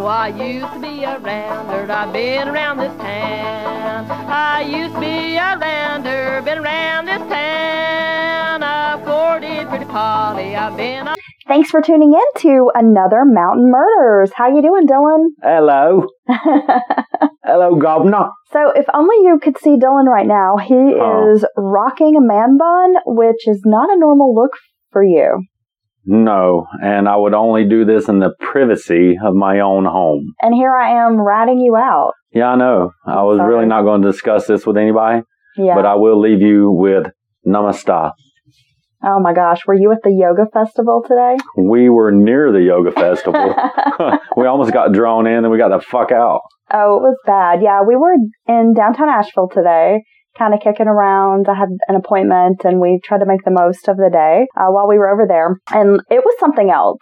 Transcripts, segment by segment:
I used to be a rounder, I've been around this town. I used to be a rounder, been around this town. I've courted pretty Polly, I've been... Thanks for tuning in to another Mountain Murders. How you doing, Dylan? Hello. Hello, governor. So if only you could see Dylan right now. He is rocking a man bun, which is not a normal look for you. No, and I would only do this in the privacy of my own home. And here I am ratting you out. Yeah, I know. I was really not going to discuss this with anybody, but I will leave you with Namaste. Oh my gosh, were you at the yoga festival today? We were near the yoga festival. We almost got drawn in and we got the fuck out. Oh, it was bad. Yeah, we were in downtown Asheville today. Kind of kicking around. I had an appointment and we tried to make the most of the day while we were over there. And it was something else.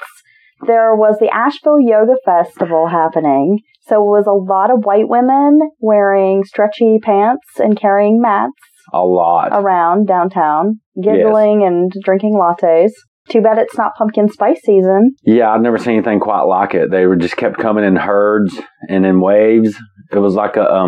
There was the Asheville Yoga Festival happening. So it was a lot of white women wearing stretchy pants and carrying mats. A lot. Around downtown. Giggling and drinking lattes. Too bad it's not pumpkin spice season. Yeah, I've never seen anything quite like it. They were just kept coming in herds and in waves. It was like a...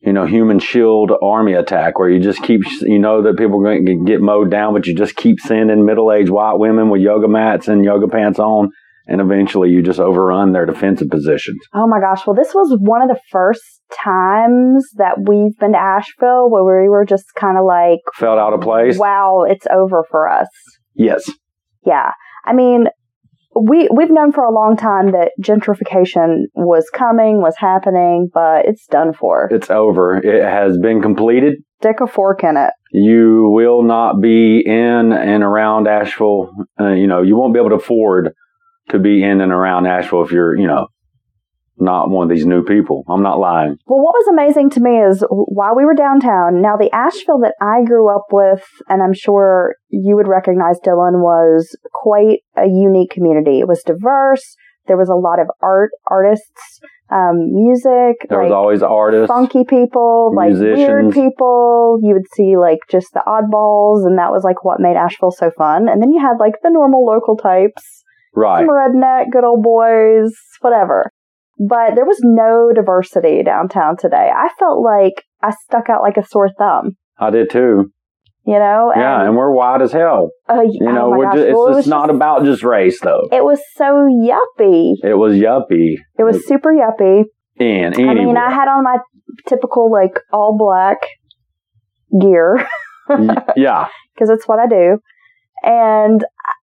you know, human shield army attack where you just keep, you know that people are going to get mowed down, but you just keep sending middle-aged white women with yoga mats and yoga pants on, and eventually you just overrun their defensive positions. Oh my gosh. Well, this was one of the first times that we've been to Asheville where we were just kind of like... Felt out of place? Wow, it's over for us. Yes. Yeah. I mean... We've known for a long time that gentrification was coming, was happening, but it's done for. It's over. It has been completed. Stick a fork in it. You will not be in and around Asheville. You won't be able to afford to be in and around Asheville if you're, not one of these new people. I'm not lying. Well, what was amazing to me is while we were downtown, now the Asheville that I grew up with, and I'm sure you would recognize, Dylan, was quite a unique community. It was diverse. There was a lot of artists, music. There was always artists. Funky people, musicians. Weird people. You would see just the oddballs, and that was what made Asheville so fun. And then you had the normal local types. Right. Some redneck, good old boys, whatever. But there was no diversity downtown today. I felt like I stuck out like a sore thumb. I did too. And we're white as hell. It's not about just race, though. It was so yuppie. It was super yuppie. And anyway. I mean, I had on my typical all black gear. Yeah. Because it's what I do. And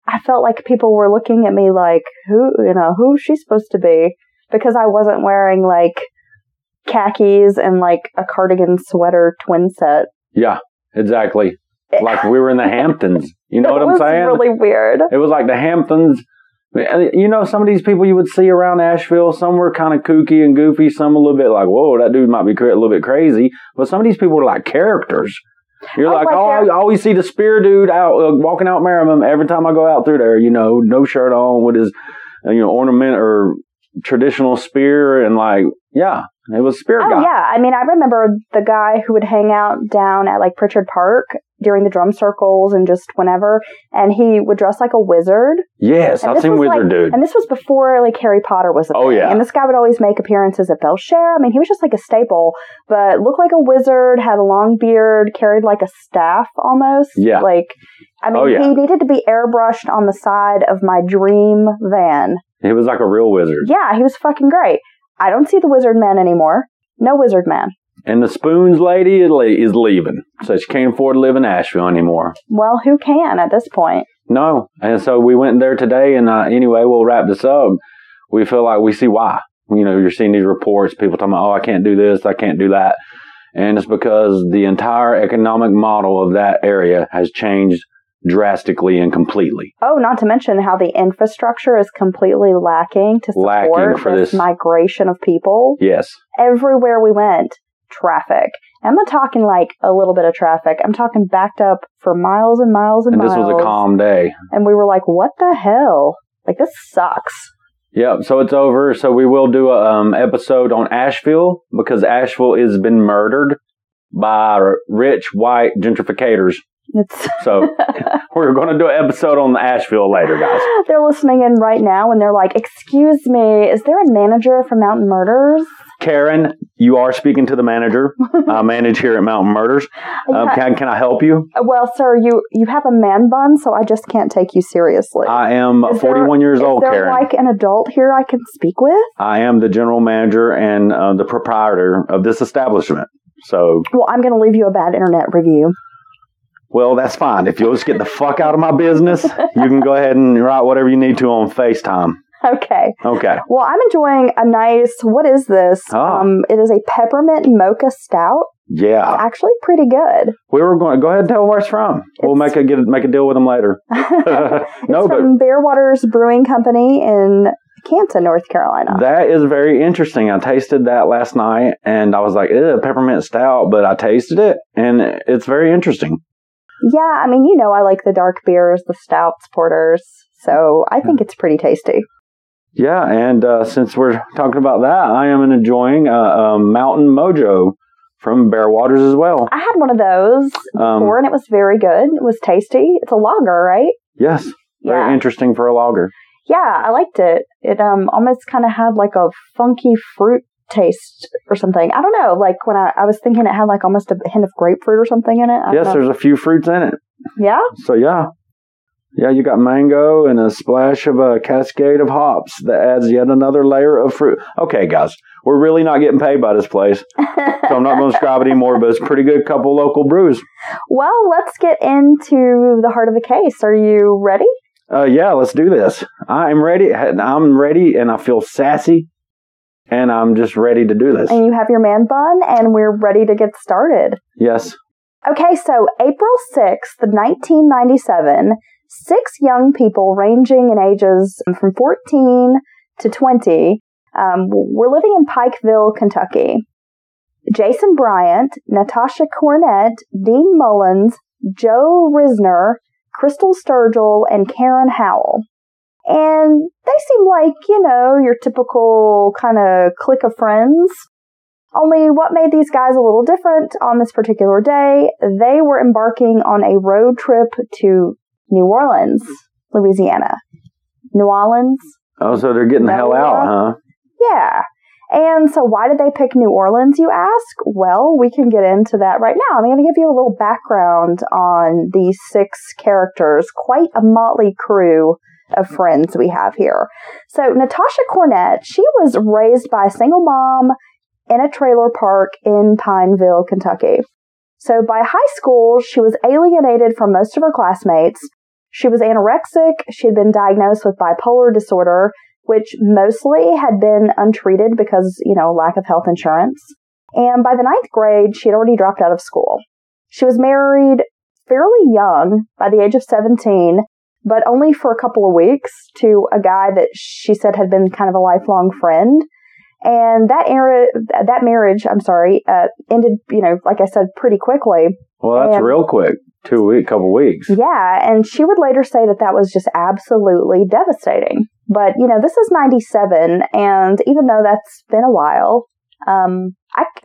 I felt like people were looking at me like, who's she supposed to be? Because I wasn't wearing, khakis and, a cardigan sweater twin set. Yeah, exactly. We were in the Hamptons. You know what I'm saying? It was really weird. It was like the Hamptons. You know, some of these people you would see around Asheville, some were kind of kooky and goofy, some a little bit whoa, that dude might be a little bit crazy. But some of these people were like characters. You're I always see the spear dude out walking out Merriman every time I go out through there, no shirt on with his, ornament or... traditional spear and it was spear guy. Yeah, I mean, I remember the guy who would hang out down at Pritchard Park during the drum circles and just whenever, and he would dress like a wizard. Yes, I've seen wizard dude. And this was before Harry Potter was a thing. Oh yeah. And this guy would always make appearances at Belcher. I mean, he was just a staple, but looked like a wizard, had a long beard, carried a staff almost. Yeah. He needed to be airbrushed on the side of my dream van. He was a real wizard. Yeah, he was fucking great. I don't see the wizard man anymore. No wizard man. And the spoons lady is leaving. So she can't afford to live in Asheville anymore. Well, who can at this point? No. And so we went there today, and anyway, we'll wrap this up. We feel like we see why. You're seeing these reports, people talking about, I can't do this, I can't do that. And it's because the entire economic model of that area has changed drastically and completely. Oh, not to mention how the infrastructure is completely lacking to support this migration of people. Yes. Everywhere we went, traffic. I'm not talking a little bit of traffic. I'm talking backed up for miles and miles and miles. And this was a calm day. And we were like, what the hell? This sucks. Yeah, so it's over. So we will do a episode on Asheville, because Asheville has been murdered by rich white gentrificators. So we're going to do an episode on Asheville later, guys. They're listening in right now, and they're like, excuse me, is there a manager for Mountain Murders? Karen, you are speaking to the manager. I manage here at Mountain Murders. Can I help you? Well, sir, you have a man bun, so I just can't take you seriously. I am 41 years old, Karen. Is there like an adult here I can speak with? I am the general manager and the proprietor of this establishment. So, well, I'm going to leave you a bad internet review. Well, that's fine. If you'll just get the fuck out of my business, you can go ahead and write whatever you need to on FaceTime. Okay. Well, I'm enjoying a nice, what is this? Oh. It is a peppermint mocha stout. Yeah. It's actually pretty good. We were going to go ahead and tell them where it's from. We'll make a deal with them later. It's from Bear Waters Brewing Company in Canton, North Carolina. That is very interesting. I tasted that last night, and I was like, ew, peppermint stout, but I tasted it, and it's very interesting. Yeah, I mean, you know I like the dark beers, the stouts, porters, so I think it's pretty tasty. Yeah, and since we're talking about that, I am enjoying a Mountain Mojo from Bear Waters as well. I had one of those before, and it was very good. It was tasty. It's a lager, right? Yes. Very interesting for a lager. Yeah, I liked it. It almost kind of had like a funky fruit taste or something. I don't know. Like when I was thinking it had like almost a hint of grapefruit or something in it. Yes, there's a few fruits in it. Yeah? So, yeah. Yeah, you got mango and a splash of a cascade of hops that adds yet another layer of fruit. Okay, guys, we're really not getting paid by this place, so I'm not going to describe it anymore, but it's a pretty good couple local brews. Well, let's get into the heart of the case. Are you ready? Yeah, let's do this. I'm ready, and I feel sassy, and I'm just ready to do this. And you have your man bun, and we're ready to get started. Yes. Okay, so April 6th, 1997... 6 young people ranging in ages from 14 to 20 were living in Pikeville, Kentucky. Jason Bryant, Natasha Cornett, Dean Mullins, Joe Risner, Crystal Sturgill, and Karen Howell. And they seem like, you know, your typical kind of clique of friends. Only what made these guys a little different on this particular day, they were embarking on a road trip to New Orleans, Louisiana. New Orleans. Oh, so they're getting the hell out, huh? Yeah. And so why did they pick New Orleans, you ask? Well, we can get into that right now. I'm going to give you a little background on these 6 characters, quite a motley crew of friends we have here. So Natasha Cornett, she was raised by a single mom in a trailer park in Pineville, Kentucky. So by high school, she was alienated from most of her classmates. She was anorexic. She had been diagnosed with bipolar disorder, which mostly had been untreated because, you know, lack of health insurance. And by the 9th grade, she had already dropped out of school. She was married fairly young, by the age of 17, but only for a couple of weeks to a guy that she said had been kind of a lifelong friend. And that marriage ended, you know, like I said, pretty quickly. Well, that's real quick. Couple weeks. Yeah, and she would later say that that was just absolutely devastating. But, you know, this is 97, and even though that's been a while, I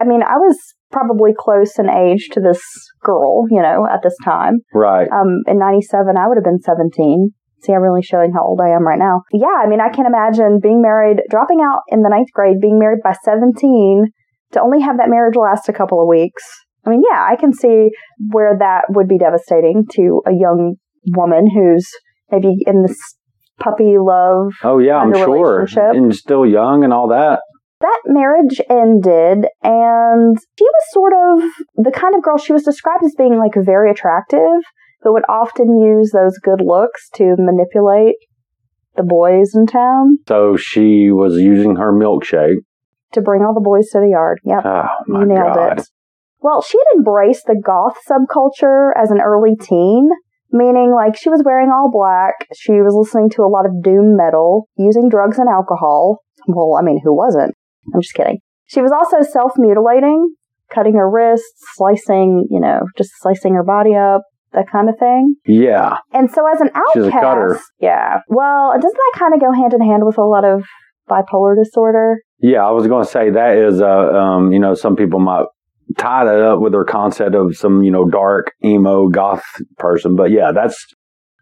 mean, I was probably close in age to this girl, you know, at this time. Right. In 97, I would have been 17. See, I'm really showing how old I am right now. Yeah, I mean, I can't imagine being married, dropping out in the 9th grade, being married by 17, to only have that marriage last a couple of weeks. I mean, yeah, I can see where that would be devastating to a young woman who's maybe in this puppy love relationship. Oh, yeah, I'm sure. And still young and all that. That marriage ended, and she was sort of the kind of girl, she was described as being, like, very attractive, but would often use those good looks to manipulate the boys in town. So she was using her milkshake to bring all the boys to the yard. Yep. Oh, my God. You nailed it. Well, she had embraced the goth subculture as an early teen, meaning like she was wearing all black, she was listening to a lot of doom metal, using drugs and alcohol. Well, I mean, who wasn't? I'm just kidding. She was also self-mutilating, cutting her wrists, slicing her body up. that kind of thing. Yeah. And so as an outcast... She's a cutter. Yeah. Well, doesn't that kind of go hand in hand with a lot of bipolar disorder? Yeah, I was going to say that is, you know, some people might tie that up with their concept of some, you know, dark, emo, goth person. But yeah,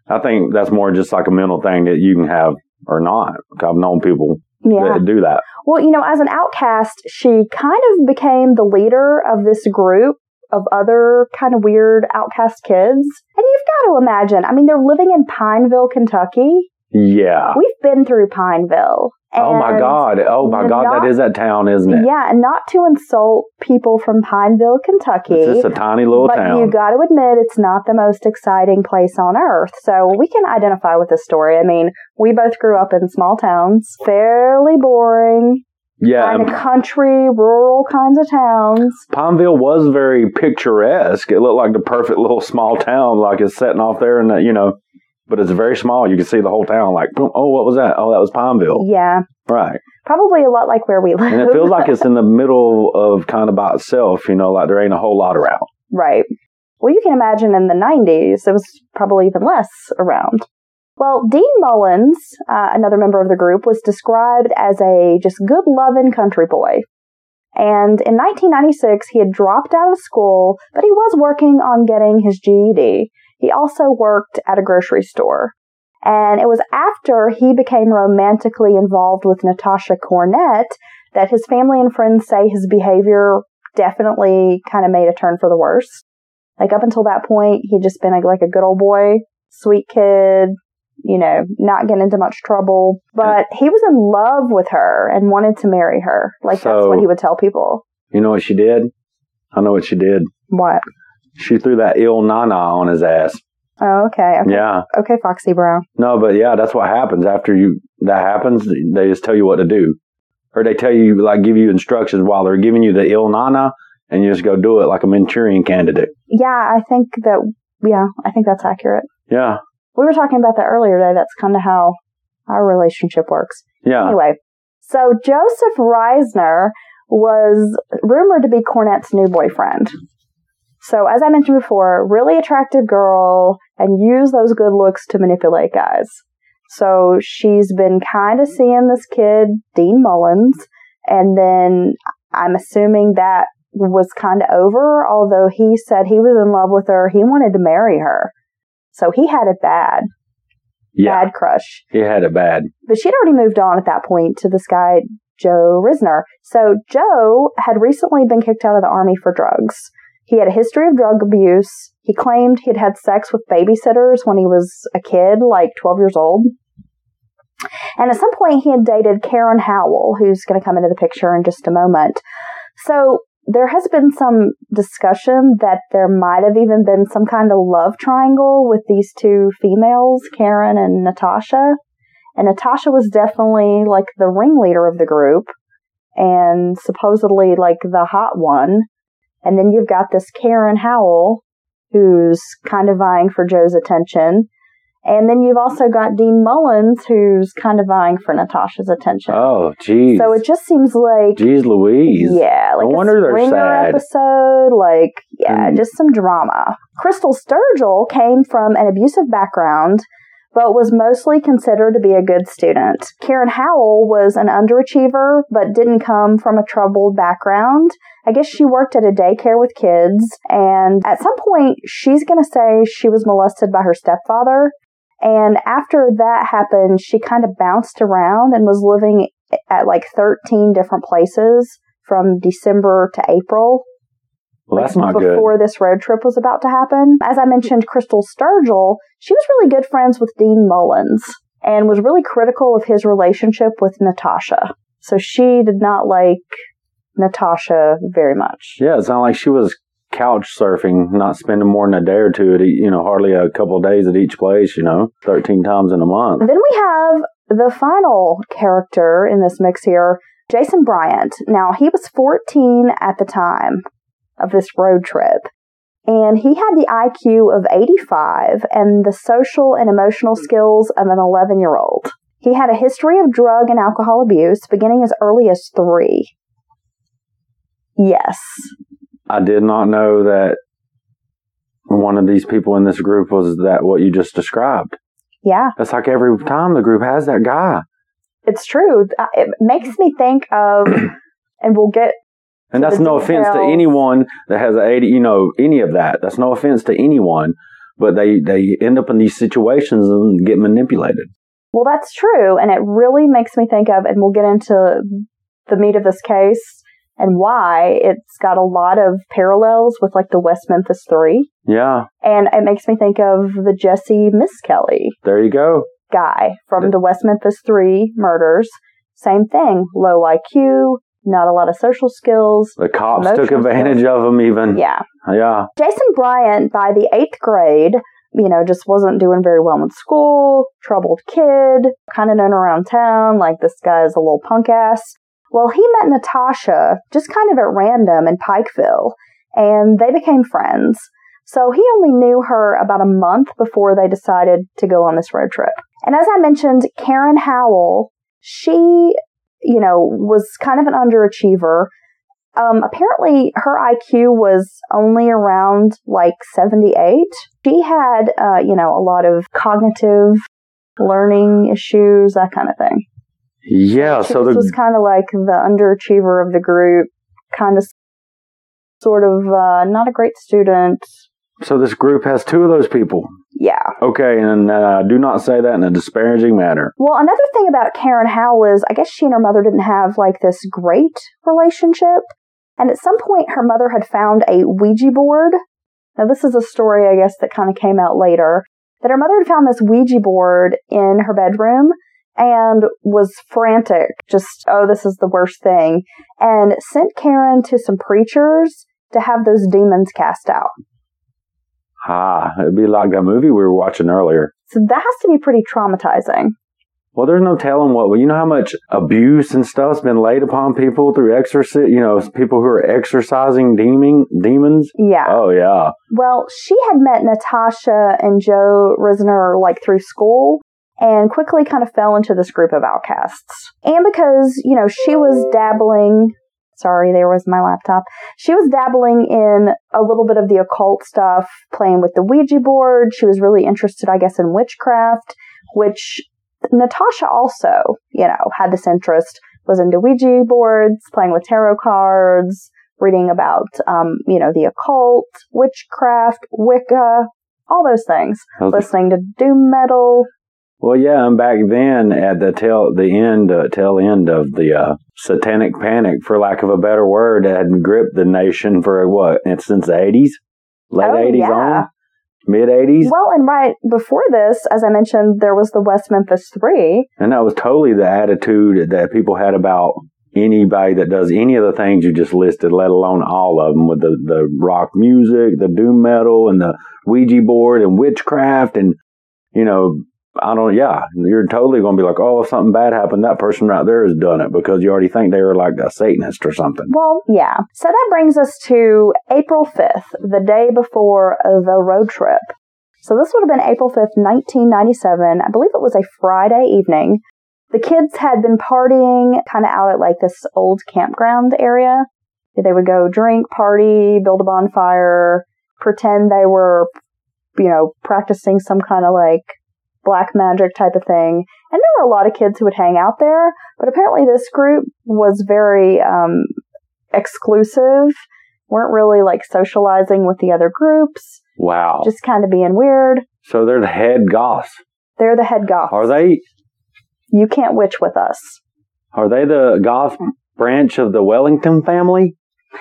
I think that's more just like a mental thing that you can have or not. I've known people that do that. Well, you know, as an outcast, she kind of became the leader of this group of other kind of weird outcast kids. And you've got to imagine, I mean, they're living in Pikeville, Kentucky. Yeah. We've been through Pikeville. Oh my God. Oh my God. That is that town, isn't it? Yeah. And not to insult people from Pikeville, Kentucky. It's just a tiny little town. But you got to admit, it's not the most exciting place on earth. So we can identify with this story. I mean, we both grew up in small towns, fairly boring. Yeah. Kind of country, rural kinds of towns. Pikeville was very picturesque. It looked like the perfect little small town, like it's setting off there and, you know. But it's very small. You can see the whole town like, boom, oh, what was that? Oh, that was Pikeville. Yeah. Right. Probably a lot like where we live. And it feels like it's in the middle of kind of by itself, you know, like there ain't a whole lot around. Right. Well, you can imagine in the 90s, it was probably even less around. Well, Dean Mullins, another member of the group, was described as a just good-loving country boy. And in 1996, he had dropped out of school, but he was working on getting his GED. He also worked at a grocery store. And it was after he became romantically involved with Natasha Cornett that his family and friends say his behavior definitely kind of made a turn for the worse. Like, up until that point, he'd just been like a good old boy, sweet kid, you know, not getting into much trouble. But he was in love with her and wanted to marry her. Like, so, that's what he would tell people. You know what she did? I know what she did. What? She threw that ill nana on his ass. Oh, okay. Yeah. Okay, Foxy Brown. No, but yeah, that's what happens. After that happens, they just tell you what to do. Or they tell you, like, give you instructions while they're giving you the ill nana, and you just go do it like a Manchurian candidate. Yeah, I think that's accurate. Yeah. We were talking about that earlier today. That's kind of how our relationship works. Yeah. Anyway, so Joseph Risner was rumored to be Cornett's new boyfriend. So, as I mentioned before, really attractive girl and use those good looks to manipulate guys. So, she's been kind of seeing this kid, Dean Mullins, and then I'm assuming that was kind of over, although he said he was in love with her. He wanted to marry her. So, he had it bad. Yeah. Bad crush. He had it bad. But she'd already moved on at that point to this guy, Joe Risner. So, Joe had recently been kicked out of the Army for drugs. He had a history of drug abuse. He claimed he'd had sex with babysitters when he was a kid, like 12 years old. And at some point, he had dated Karen Howell, who's going to come into the picture in just a moment. So there has been some discussion that there might have even been some kind of love triangle with these two females, Karen and Natasha. And Natasha was definitely like the ringleader of the group and supposedly like the hot one. And then you've got this Karen Howell, who's kind of vying for Joe's attention. And then you've also got Dean Mullins, who's kind of vying for Natasha's attention. Oh, geez. So it just seems like... Geez Louise. Yeah, like no a Springer episode. Like, yeah, just some drama. Crystal Sturgill came from an abusive background, but was mostly considered to be a good student. Karen Howell was an underachiever, but didn't come from a troubled background. I guess she worked at a daycare with kids, and at some point, she's going to say she was molested by her stepfather. And after that happened, she kind of bounced around and was living at like 13 different places from December to April. Well, that's not good. Before this road trip was about to happen. As I mentioned, Crystal Sturgill, she was really good friends with Dean Mullins and was really critical of his relationship with Natasha. So she did not like Natasha very much. Yeah, it's not like she was couch surfing, not spending more than a day or two at, you know, hardly a couple of days at each place, you know, 13 times in a month. Then we have the final character in this mix here, Jason Bryant. Now, he was 14 at the time of this road trip. And he had the IQ of 85 and the social and emotional skills of an 11-year-old. He had a history of drug and alcohol abuse beginning as early as 3. Yes. I did not know that one of these people in this group was that what you just described. Yeah. That's like every time the group has that guy. It's true. It makes me think of, and we'll get... And that's no offense to anyone that has any of that. That's no offense to anyone, but they end up in these situations and get manipulated. Well, that's true, and it really makes me think of, and we'll get into the meat of this case and why it's got a lot of parallels with, like, the West Memphis Three. Yeah. And it makes me think of the Jesse Misskelley. There you go. Guy from the West Memphis Three murders. Same thing. Low IQ. Not a lot of social skills. The cops took advantage of him even. Yeah. Yeah. Jason Bryant, by the 8th grade, just wasn't doing very well in school, troubled kid, kind of known around town, like this guy's a little punk ass. Well, he met Natasha just kind of at random in Pikeville, and they became friends. So he only knew her about a month before they decided to go on this road trip. And as I mentioned, Karen Howell, she... was kind of an underachiever. Apparently, her IQ was only around, 78. She had, a lot of cognitive learning issues, that kind of thing. Yeah, so this was kind of like the underachiever of the group, kind of, sort of, not a great student. So this group has two of those people. Yeah. Okay, and do not say that in a disparaging manner. Well, another thing about Karen Howell is, I guess she and her mother didn't have, this great relationship. And at some point, her mother had found a Ouija board. Now, this is a story, I guess, that kind of came out later. That her mother had found this Ouija board in her bedroom and was frantic. Just, oh, this is the worst thing. And sent Karen to some preachers to have those demons cast out. Ah, it'd be like that movie we were watching earlier. So that has to be pretty traumatizing. Well, there's no telling what... Well, you know how much abuse and stuff's been laid upon people through exorcism? People who are exorcising demons? Yeah. Oh, yeah. Well, she had met Natasha and Joe Risner, through school, and quickly kind of fell into this group of outcasts. And because, she was dabbling... Sorry, there was my laptop. She was dabbling in a little bit of the occult stuff, playing with the Ouija board. She was really interested, I guess, in witchcraft, which Natasha also, had this interest, was into Ouija boards, playing with tarot cards, reading about, the occult, witchcraft, Wicca, all those things, listening to doom metal. Well, yeah, and back then, at the tail end of the satanic panic, for lack of a better word, had gripped the nation for, since the 80s? Late 80s on? Mid-80s? Well, and right before this, as I mentioned, there was the West Memphis Three. And that was totally the attitude that people had about anybody that does any of the things you just listed, let alone all of them, with the rock music, the doom metal, and the Ouija board, and witchcraft, and, you're totally going to be like, oh, if something bad happened, that person right there has done it, because you already think they were like a Satanist or something. Well, yeah. So that brings us to April 5th, the day before the road trip. So this would have been April 5th, 1997. I believe it was a Friday evening. The kids had been partying kind of out at this old campground area. They would go drink, party, build a bonfire, pretend they were, practicing some kind of black magic type of thing. And there were a lot of kids who would hang out there, but apparently this group was very exclusive, weren't really socializing with the other groups. Wow. Just kind of being weird. So they're the head goths. They're the head goths. Are they? You can't witch with us. Are they the goth branch of the Wellington family?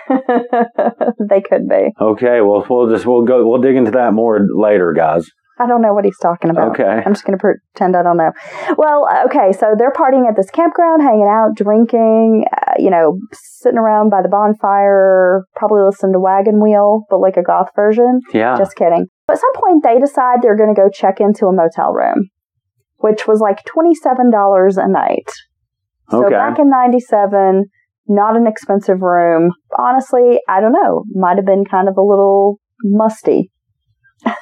They could be. Okay, well, we'll dig into that more later, guys. I don't know what he's talking about. Okay. I'm just going to pretend I don't know. Well, okay, so they're partying at this campground, hanging out, drinking, sitting around by the bonfire, probably listening to Wagon Wheel, but a goth version. Yeah. Just kidding. But at some point, they decide they're going to go check into a motel room, which was $27 a night. So okay. Back in 97, not an expensive room. Honestly, I don't know. Might have been kind of a little musty.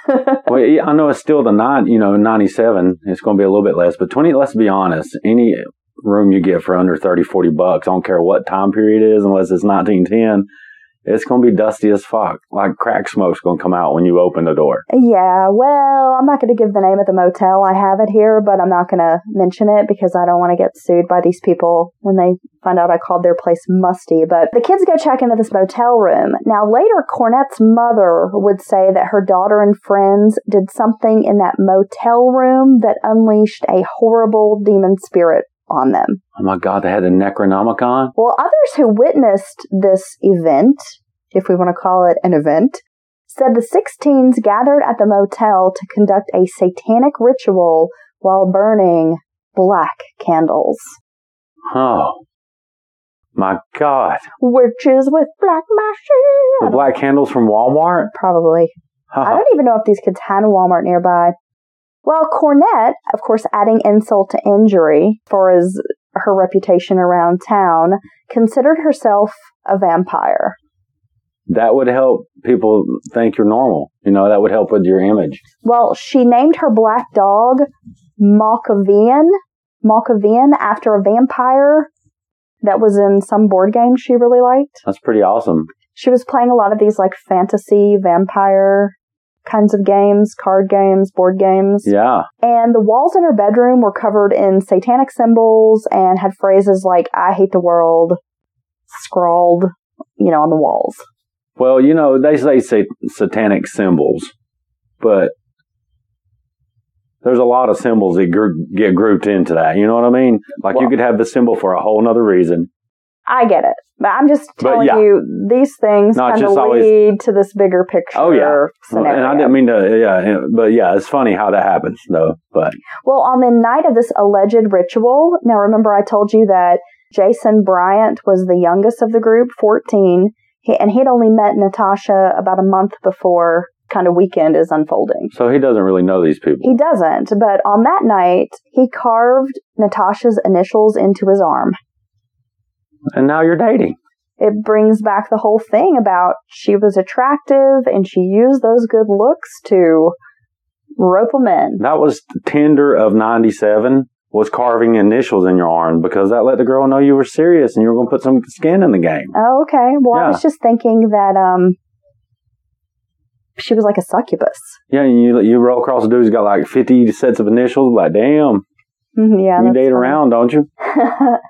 Well, I know it's still the 97. It's going to be a little bit less, but 20. Let's be honest. Any room you get for under $30, $40, I don't care what time period it is, unless it's 1910, It's going to be dusty as fuck. Like crack smoke's going to come out when you open the door. Yeah, well, I'm not going to give the name of the motel. I have it here, but I'm not going to mention it because I don't want to get sued by these people when they find out I called their place musty. But the kids go check into this motel room. Now, later, Cornett's mother would say that her daughter and friends did something in that motel room that unleashed a horrible demon spirit on them. Oh my God, they had a Necronomicon? Well, others who witnessed this event, if we want to call it an event, said the 16s gathered at the motel to conduct a satanic ritual while burning black candles. Oh my God. Witches with black machine. The black candles from Walmart? Probably. Huh. I don't even know if these kids had a Walmart nearby. Well, Cornett, of course, adding insult to injury for as her reputation around town, considered herself a vampire. That would help people think you're normal. You know, that would help with your image. Well, she named her black dog Malkavian after a vampire that was in some board game she really liked. That's pretty awesome. She was playing a lot of these, like, fantasy vampire kinds of games, card games, board games. Yeah. And the walls in her bedroom were covered in satanic symbols and had phrases like, I hate the world, scrawled, you know, on the walls. Well, you know, they say satanic symbols, but there's a lot of symbols that get grouped into that. You know what I mean? Like, well, you could have the symbol for a whole nother reason. I get it. But I'm just telling you, these things kind of lead to this bigger picture. Oh, yeah. Scenario. And I didn't mean to, but yeah, it's funny how that happens, though. But well, on the night of this alleged ritual, now remember I told you that Jason Bryant was the youngest of the group, 14, and he'd only met Natasha about a month before kind of weekend is unfolding. So he doesn't really know these people. He doesn't, but on that night, he carved Natasha's initials into his arm. And now you're dating. It brings back the whole thing about she was attractive and she used those good looks to rope them in. That was Tinder of 97, was carving initials in your arm because that let the girl know you were serious and you were going to put some skin in the game. Oh, okay. Well, yeah. I was just thinking that she was like a succubus. Yeah, and you roll across a dude who's got like 50 sets of initials, like, damn. Yeah, you date around, don't you?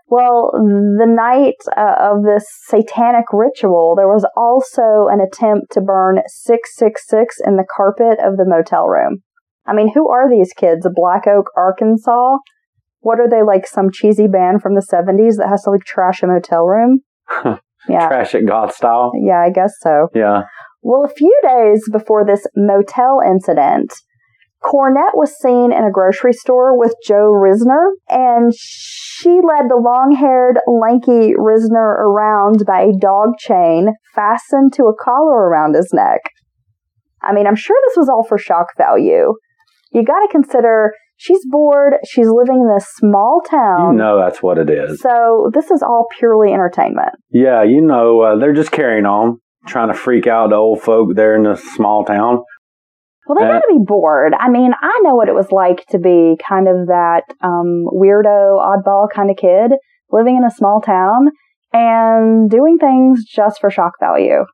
Well, the night of this satanic ritual, there was also an attempt to burn 666 in the carpet of the motel room. I mean, who are these kids? Black Oak, Arkansas? What are they, like some cheesy band from the 70s that has to, like, trash a motel room? Yeah. Trash it goth style? Yeah, I guess so. Yeah. Well, a few days before this motel incident, Cornett was seen in a grocery store with Joe Risner, and she led the long-haired, lanky Risner around by a dog chain fastened to a collar around his neck. I mean, I'm sure this was all for shock value. You gotta consider, she's bored, she's living in this small town. You know that's what it is. So this is all purely entertainment. Yeah, you know, they're just carrying on, trying to freak out the old folk there in this small town. Well, they got to be bored. I mean, I know what it was like to be kind of that weirdo, oddball kind of kid living in a small town and doing things just for shock value.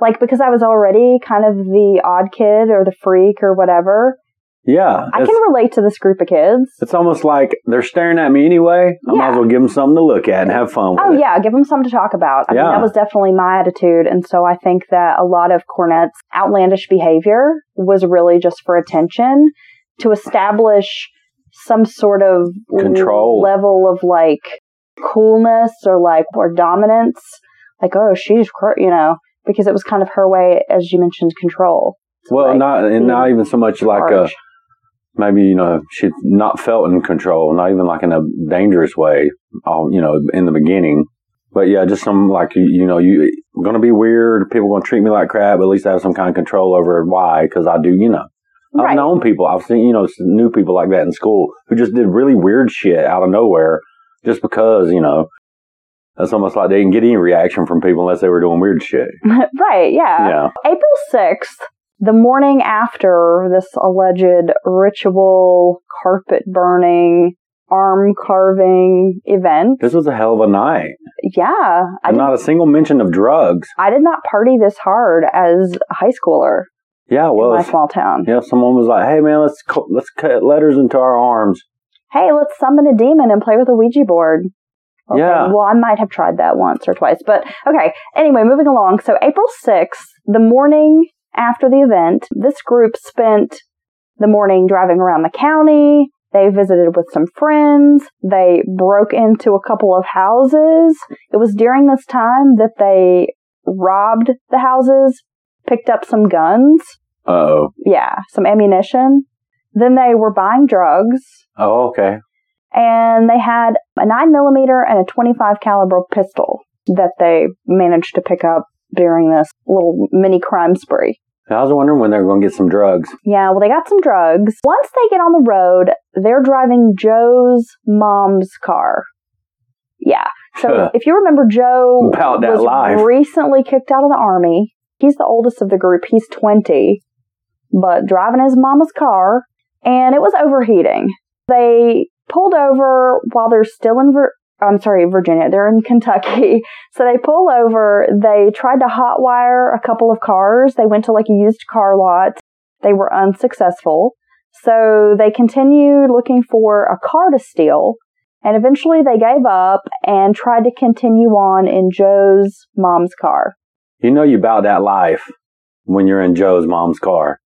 Like, because I was already kind of the odd kid or the freak or whatever. Yeah. I can relate to this group of kids. It's almost like they're staring at me anyway. I might as well give them something to look at and have fun with it. Yeah. Give them something to talk about. I mean, that was definitely my attitude. And so I think that a lot of Cornett's outlandish behavior was really just for attention, to establish some sort of control level of, like, coolness or, like, or dominance. Like, oh, she's, you know, because it was kind of her way, as you mentioned, control. So, well, like, not even so much like a... Maybe, you know, she's not felt in control, not even like in a dangerous way, you know, in the beginning. But yeah, just some like, you know, you're going to be weird. People going to treat me like crap. But at least I have some kind of control over why, because I do, you know. I've known people. I've seen, you know, new people like that in school who just did really weird shit out of nowhere just because, you know. That's almost like they didn't get any reaction from people unless they were doing weird shit. Right, yeah. April 6th. The morning after this alleged ritual, carpet burning, arm carving event. This was a hell of a night. Yeah. And not a single mention of drugs. I did not party this hard as a high schooler. Yeah, well, in my small town. Yeah, someone was like, "Hey, man, let's cut letters into our arms. Hey, let's summon a demon and play with a Ouija board." Okay. Yeah. Well, I might have tried that once or twice, but okay. Anyway, moving along. So April 6th, the morning after the event, this group spent the morning driving around the county. They visited with some friends. They broke into a couple of houses. It was during this time that they robbed the houses, picked up some guns. Uh-oh. Yeah, some ammunition. Then they were buying drugs. Oh, okay. And they had a 9mm and a 25 caliber pistol that they managed to pick up during this little mini crime spree. I was wondering when they were going to get some drugs. Yeah, well, they got some drugs. Once they get on the road, they're driving Joe's mom's car. Yeah. So if you remember, Joe was recently kicked out of the Army. He's the oldest of the group. He's 20, but driving his mama's car, and it was overheating. They pulled over while they're still in Virginia. They're in Kentucky. So they pull over. They tried to hotwire a couple of cars. They went to like a used car lot. They were unsuccessful. So they continued looking for a car to steal. And eventually they gave up and tried to continue on in Joe's mom's car. You know you bout that life when you're in Joe's mom's car.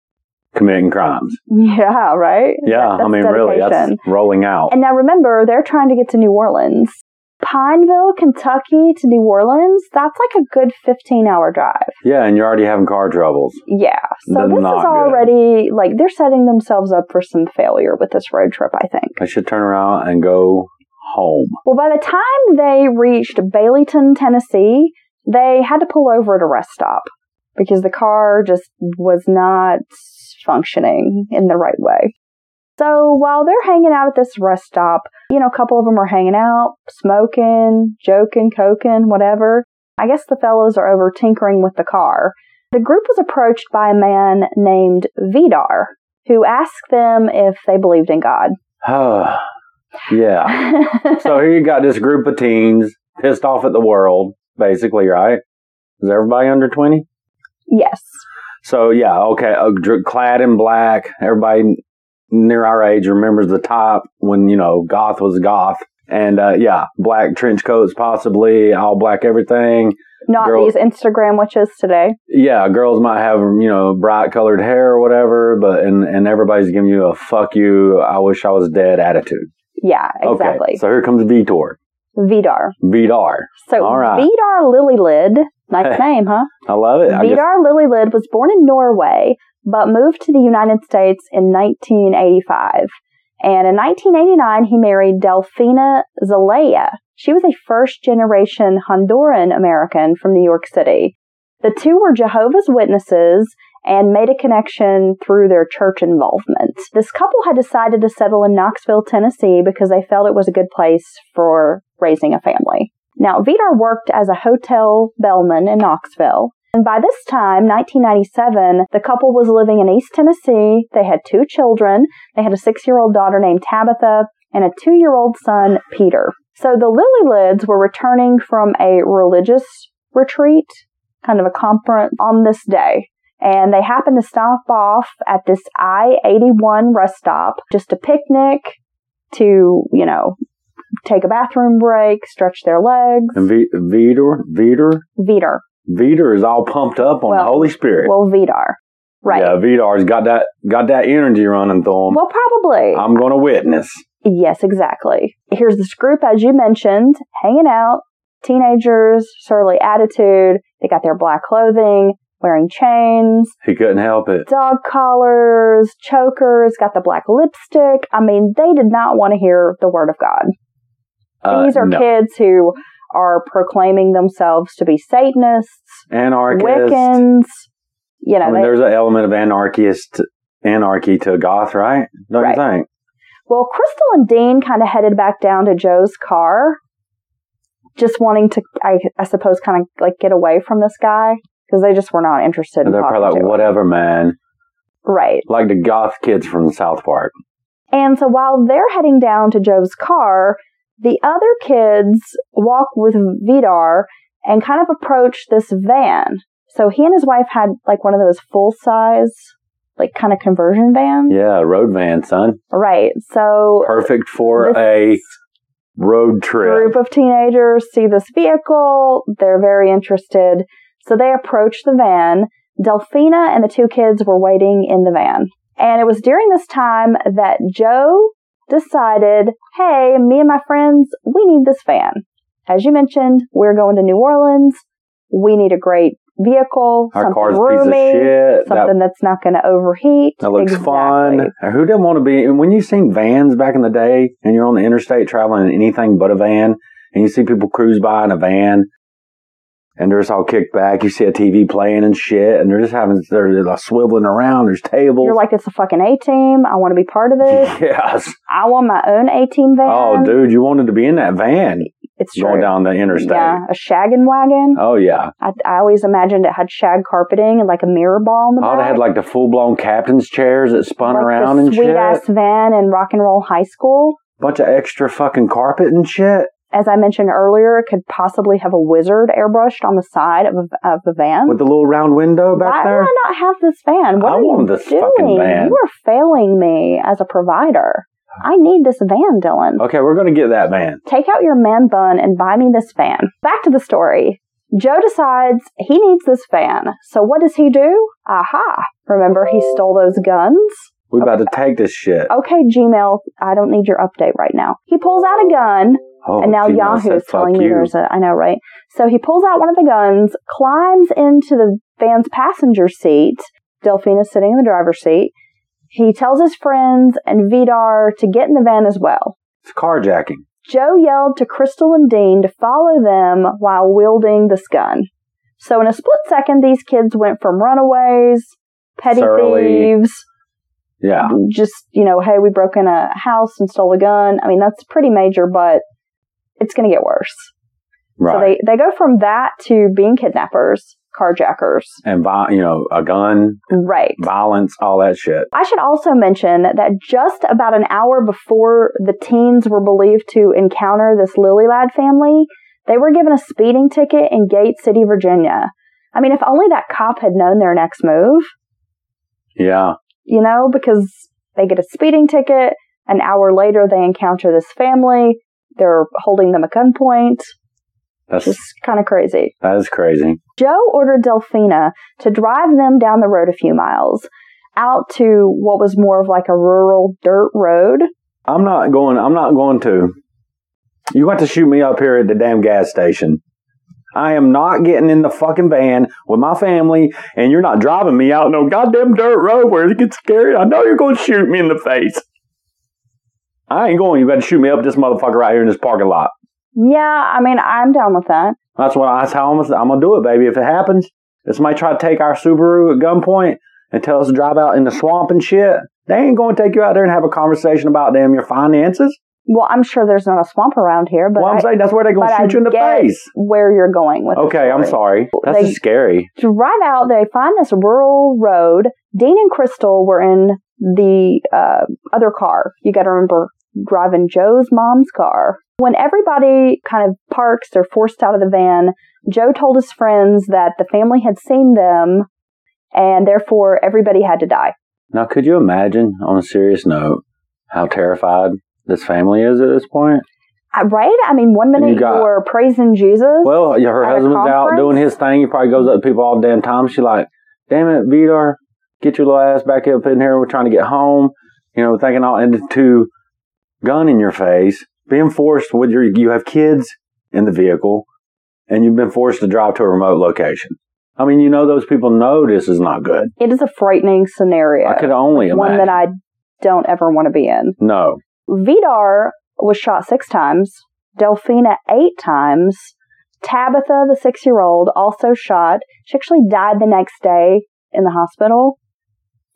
Committing crimes. Yeah, right? Yeah, I mean, dedication. Really, that's rolling out. And now remember, they're trying to get to New Orleans. Pineville, Kentucky to New Orleans, that's like a good 15-hour drive. Yeah, and you're already having car troubles. Yeah, so that's this is already, good. Like, they're setting themselves up for some failure with this road trip, I think. They should turn around and go home. Well, by the time they reached Baileyton, Tennessee, they had to pull over at a rest stop because the car just was not functioning in the right way. So while they're hanging out at this rest stop, you know, a couple of them are hanging out, smoking, joking, coking, whatever. I guess the fellows are over tinkering with the car. The group was approached by a man named Vidar, who asked them if they believed in God. Yeah. So here you got this group of teens pissed off at the world, basically, right? Is everybody under 20? Yes. So, yeah, okay, clad in black, everybody near our age remembers the top when, you know, goth was goth. And, yeah, black trench coats possibly, all black everything. Not these Instagram witches today. Yeah, girls might have, you know, bright colored hair or whatever, but and everybody's giving you a fuck you, I wish I was dead attitude. Yeah, exactly. Okay, so here comes Vidar. So, all right. Vidar Lillelid. Nice name, huh? I love it. Vidar Lillelid was born in Norway, but moved to the United States in 1985. And in 1989, he married Delfina Zelaya. She was a first-generation Honduran-American from New York City. The two were Jehovah's Witnesses and made a connection through their church involvement. This couple had decided to settle in Knoxville, Tennessee, because they felt it was a good place for raising a family. Now, Vidar worked as a hotel bellman in Knoxville, and by this time, 1997, the couple was living in East Tennessee. They had two children. They had a 6-year-old daughter named Tabitha and a 2-year-old son, Peter. So the Lillelids were returning from a religious retreat, kind of a conference, on this day, and they happened to stop off at this I-81 rest stop, just a picnic to, you know, take a bathroom break, stretch their legs. And Vidar is all pumped up on the Holy Spirit. Well, Vidar. Right. Yeah, Vidar's got that energy running through him. Well, probably. I'm going to witness. Yes, exactly. Here's this group, as you mentioned, hanging out, teenagers, surly attitude. They got their black clothing, wearing chains. He couldn't help it. Dog collars, chokers, got the black lipstick. I mean, they did not want to hear the word of God. These are kids who are proclaiming themselves to be Satanists, anarchists, Wiccans. You know, I mean, there's an element of anarchy to goth, right? Don't you think? Well, Crystal and Dean kind of headed back down to Joe's car, just wanting to, I suppose, kind of like get away from this guy because they just were not interested. They're probably like, whatever, man. Right. Like the goth kids from South Park. And so while they're heading down to Joe's car, the other kids walk with Vidar and kind of approach this van. So he and his wife had like one of those full-size, like kind of conversion vans. Yeah, a road van, son. Right. So perfect for a road trip. Group of teenagers see this vehicle. They're very interested. So they approach the van. Delfina and the two kids were waiting in the van. And it was during this time that Joe decided, hey, me and my friends, we need this van. As you mentioned, we're going to New Orleans. We need a great vehicle. Our car's a piece of shit. Something that's not going to overheat. That looks fun. Who didn't want to be... And when you've seen vans back in the day and you're on the interstate traveling in anything but a van and you see people cruise by in a van... And they're just all kicked back. You see a TV playing and shit. And they're like swiveling around. There's tables. You're like, it's a fucking A-team. I want to be part of it. Yes. I want my own A-team van. Oh, dude, you wanted to be in that van. It's true. Going down the interstate. Yeah, a shaggin' wagon. Oh, yeah. I always imagined it had shag carpeting and like a mirror ball in the back. Oh, they had like the full-blown captain's chairs that spun like around and shit. Sweet-ass van in Rock and Roll High School. Bunch of extra fucking carpet and shit. As I mentioned earlier, it could possibly have a wizard airbrushed on the side of the van. With the little round window back there? Why do I not have this van? What are you doing? Fucking van. You are failing me as a provider. I need this van, Dylan. Okay, we're going to get that van. Take out your man bun and buy me this van. Back to the story. Joe decides he needs this van. So what does he do? Aha. Remember, he stole those guns? We're about to take this shit. Okay, Gmail, I don't need your update right now. He pulls out a gun... Oh, and now Yahoo is telling me there's I know, right? So he pulls out one of the guns, climbs into the van's passenger seat. Delfina's sitting in the driver's seat. He tells his friends and Vidar to get in the van as well. It's carjacking. Joe yelled to Crystal and Dean to follow them while wielding this gun. So in a split second, these kids went from runaways, petty thieves... Yeah. Just, you know, hey, we broke in a house and stole a gun. I mean, that's pretty major, but... It's going to get worse. Right. So they go from that to being kidnappers, carjackers. And, a gun. Right. Violence, all that shit. I should also mention that just about an hour before the teens were believed to encounter this Lillelid family, they were given a speeding ticket in Gate City, Virginia. I mean, if only that cop had known their next move. Yeah. You know, because they get a speeding ticket. An hour later, they encounter this family. They're holding them at gunpoint. That's just kind of crazy. That is crazy. Joe ordered Delfina to drive them down the road a few miles out to what was more of like a rural dirt road. I'm not going to. You got to shoot me up here at the damn gas station. I am not getting in the fucking van with my family, and you're not driving me out no goddamn dirt road where it gets scary. I know you're going to shoot me in the face. I ain't going. You got to shoot me up this motherfucker right here in this parking lot. Yeah, I mean, I'm down with that. That's how I'm going to do it, baby. If it happens, this might try to take our Subaru at gunpoint and tell us to drive out in the swamp and shit. They ain't going to take you out there and have a conversation about, damn, your finances. Well, I'm sure there's not a swamp around here. But well, I'm saying that's where they're going to shoot you in the face. Where you're going with it. Okay, I'm sorry. That's just scary. Drive out. They find this rural road. Dean and Crystal were in the other car. You got to remember driving Joe's mom's car. When everybody kind of parks, they're forced out of the van. Joe told his friends that the family had seen them and therefore everybody had to die. Now, could you imagine, on a serious note, how terrified this family is at this point? Right? I mean, one minute you're praising Jesus. Well, her husband's out doing his thing. He probably goes up to people all damn time. She's like, damn it, Vidar, get your little ass back up in here. We're trying to get home. You know, thinking all into gun in your face, being forced with you have kids in the vehicle and you've been forced to drive to a remote location. I mean, you know, those people know this is not good. It is a frightening scenario. I could only imagine. One that I don't ever want to be in. No. Vidar was shot 6 times, Delfina 8 times, Tabitha, the 6-year-old, also shot. She actually died the next day in the hospital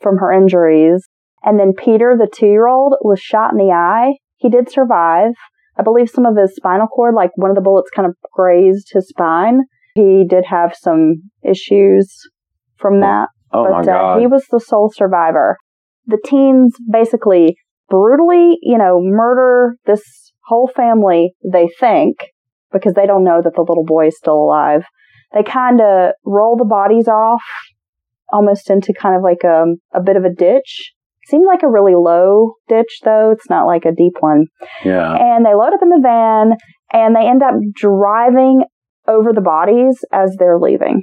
from her injuries. And then Peter, the 2-year-old, was shot in the eye. He did survive. I believe some of his spinal cord, like one of the bullets kind of grazed his spine. He did have some issues from that. Oh, but my God. He was the sole survivor. The teens basically brutally, murder this whole family, they think, because they don't know that the little boy is still alive. They kind of roll the bodies off almost into kind of like a bit of a ditch. Seemed like a really low ditch, though. It's not like a deep one. Yeah. And they load up in the van, and they end up driving over the bodies as they're leaving.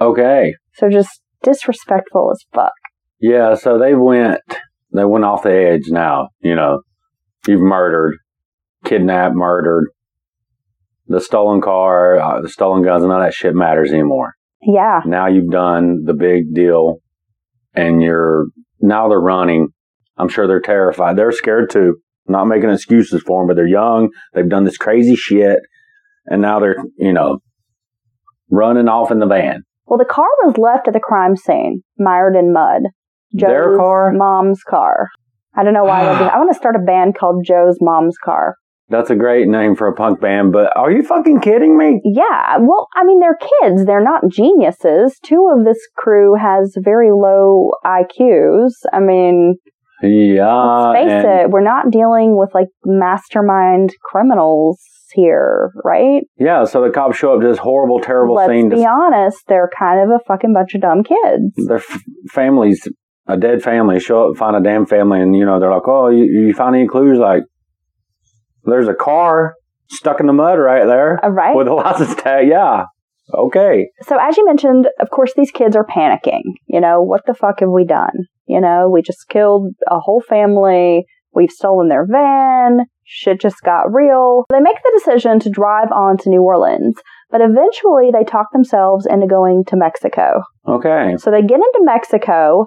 Okay. So just disrespectful as fuck. Yeah, so they went off the edge now, You've murdered, kidnapped, murdered. The stolen car, the stolen guns, none of that shit matters anymore. Yeah. Now you've done the big deal, and now they're running. I'm sure they're terrified. They're scared too. I'm not making excuses for them, but they're young. They've done this crazy shit, and now they're, running off in the van. Well, the car was left at the crime scene, mired in mud. Joe's Their car? Mom's car. I don't know why. I want to start a band called Joe's Mom's Car. That's a great name for a punk band, but are you fucking kidding me? Yeah. Well, they're kids. They're not geniuses. Two of this crew has very low IQs. Yeah. Let's face it. We're not dealing with, mastermind criminals here, right? Yeah. So the cops show up to this horrible, terrible scene. Let's be honest. They're kind of a fucking bunch of dumb kids. Their families, a dead family, show up, find a damn family, and, they're like, oh, you find any clues? Like, there's a car stuck in the mud right there. Right. With a license tag. Yeah. Okay. So as you mentioned, of course, these kids are panicking. What the fuck have we done? We just killed a whole family. We've stolen their van. Shit just got real. They make the decision to drive on to New Orleans, but eventually they talk themselves into going to Mexico. Okay. So they get into Mexico.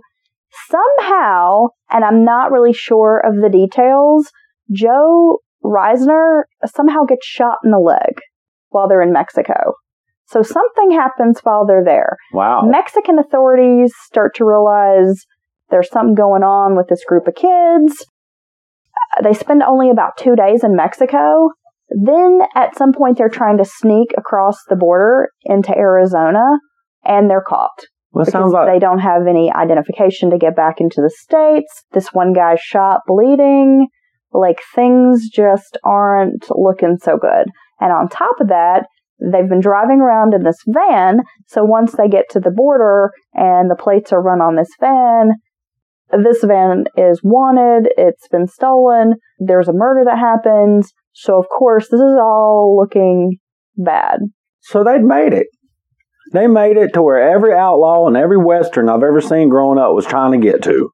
Somehow, and I'm not really sure of the details, Joe Risner somehow gets shot in the leg while they're in Mexico. So something happens while they're there. Wow. Mexican authorities start to realize there's something going on with this group of kids. They spend only about 2 days in Mexico. Then at some point they're trying to sneak across the border into Arizona, and they're caught. Well, because they don't have any identification to get back into the States. This one guy's shot bleeding. Things just aren't looking so good. And on top of that, they've been driving around in this van, so once they get to the border and the plates are run on this van is wanted, it's been stolen, there's a murder that happens, so of course this is all looking bad. So they'd made it. They made it to where every outlaw and every Western I've ever seen growing up was trying to get to.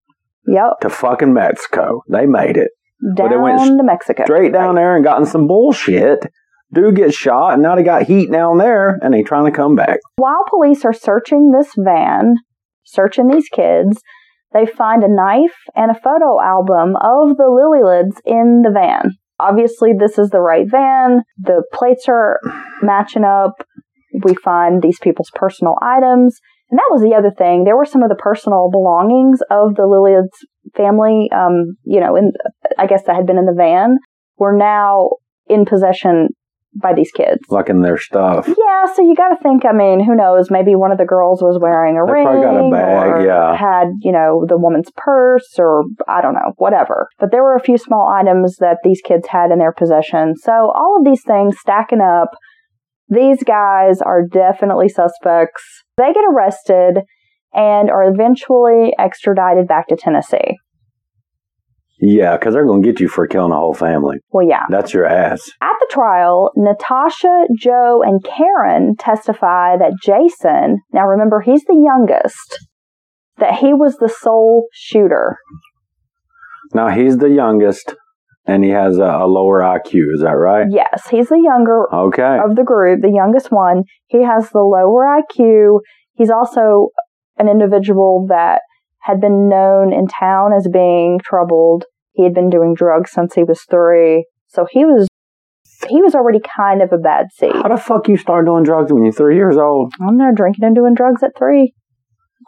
Yep. To fucking Mexico. They made it. They went to Mexico. Straight down there and gotten some bullshit. Dude gets shot, and now they got heat down there, and they trying to come back. While police are searching this van, searching these kids, they find a knife and a photo album of the Lillelids in the van. Obviously, this is the right van. The plates are matching up. We find these people's personal items. And that was the other thing. There were some of the personal belongings of the Lillelids family, I guess that had been in the van, were now in possession by these kids. Like in their stuff. Yeah, so you got to think, who knows, maybe one of the girls was wearing a ring. Probably got a bag, or had, the woman's purse, or I don't know, whatever. But there were a few small items that these kids had in their possession. So all of these things stacking up, these guys are definitely suspects. They get arrested and are eventually extradited back to Tennessee. Yeah, because they're going to get you for killing a whole family. Well, yeah. That's your ass. At the trial, Natasha, Joe, and Karen testify that Jason, now remember, he's the youngest, that he was the sole shooter. Now, he's the youngest, and he has a lower IQ, is that right? Yes, he's the younger of the group, the youngest one. He has the lower IQ. He's also an individual that had been known in town as being troubled. He had been doing drugs since he was 3. So he was already kind of a bad seed. How the fuck you start doing drugs when you're 3 years old? I don't know, drinking and doing drugs at 3.